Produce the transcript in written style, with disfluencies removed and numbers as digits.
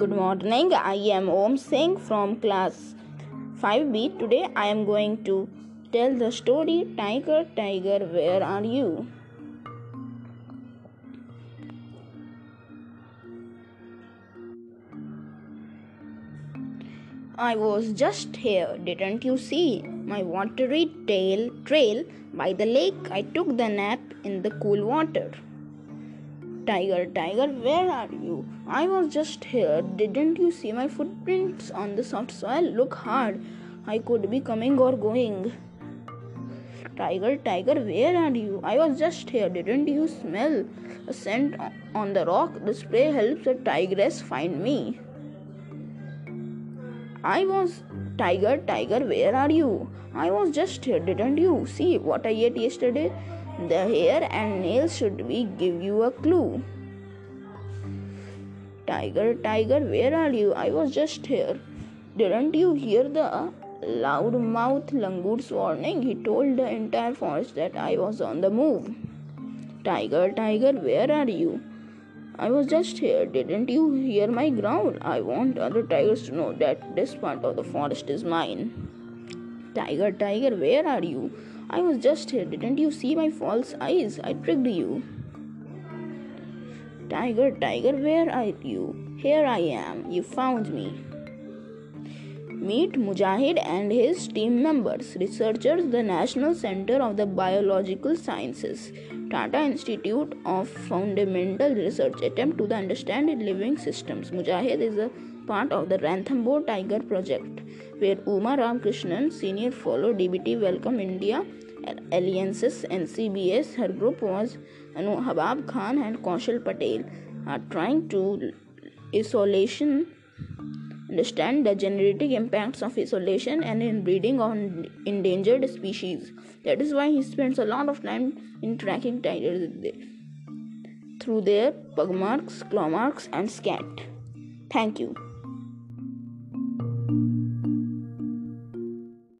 Good morning, I am Om Singh from class 5B. Today I am going to tell the story Tiger, Tiger, Where Are You? I was just here, didn't you see? My watery trail by the lake. I took the nap in the cool water. Tiger, tiger, where are you? I was just here. Didn't you see my footprints on the soft soil? Look hard. I could be coming or going. Tiger, tiger, where are you? I was just here. Didn't you smell a scent on the rock? The spray helps a tigress find me. I was... Tiger, tiger, where are you? I was just here. Didn't you see what I ate yesterday? The hair and nails should be give you a clue. Tiger, tiger, where are you? I was just here. Didn't you hear the loudmouth langur's warning? He told the entire forest that I was on the move. Tiger, tiger, where are you? I was just here. Didn't you hear my growl? I want other tigers to know that this part of the forest is mine. Tiger, tiger, where are you? I was just here. Didn't you see my false eyes? I tricked you. Tiger, tiger, where are you? Here I am. You found me. Meet Mujahid and his team members, researchers, the National Center of the Biological Sciences, Tata Institute of Fundamental Research, attempt to understand living systems. Mujahid is a part of the Ranthambore Tiger Project, where Uma Ramkrishnan, senior fellow, DBT, Welcome India, Alliances, NCBS. Her group was Anu Habab Khan and Kaushal Patel, are trying to understand the genetic impacts of isolation and inbreeding on endangered species. That is why he spends a lot of time in tracking tigers through their pug marks, claw marks, and scat. Thank you.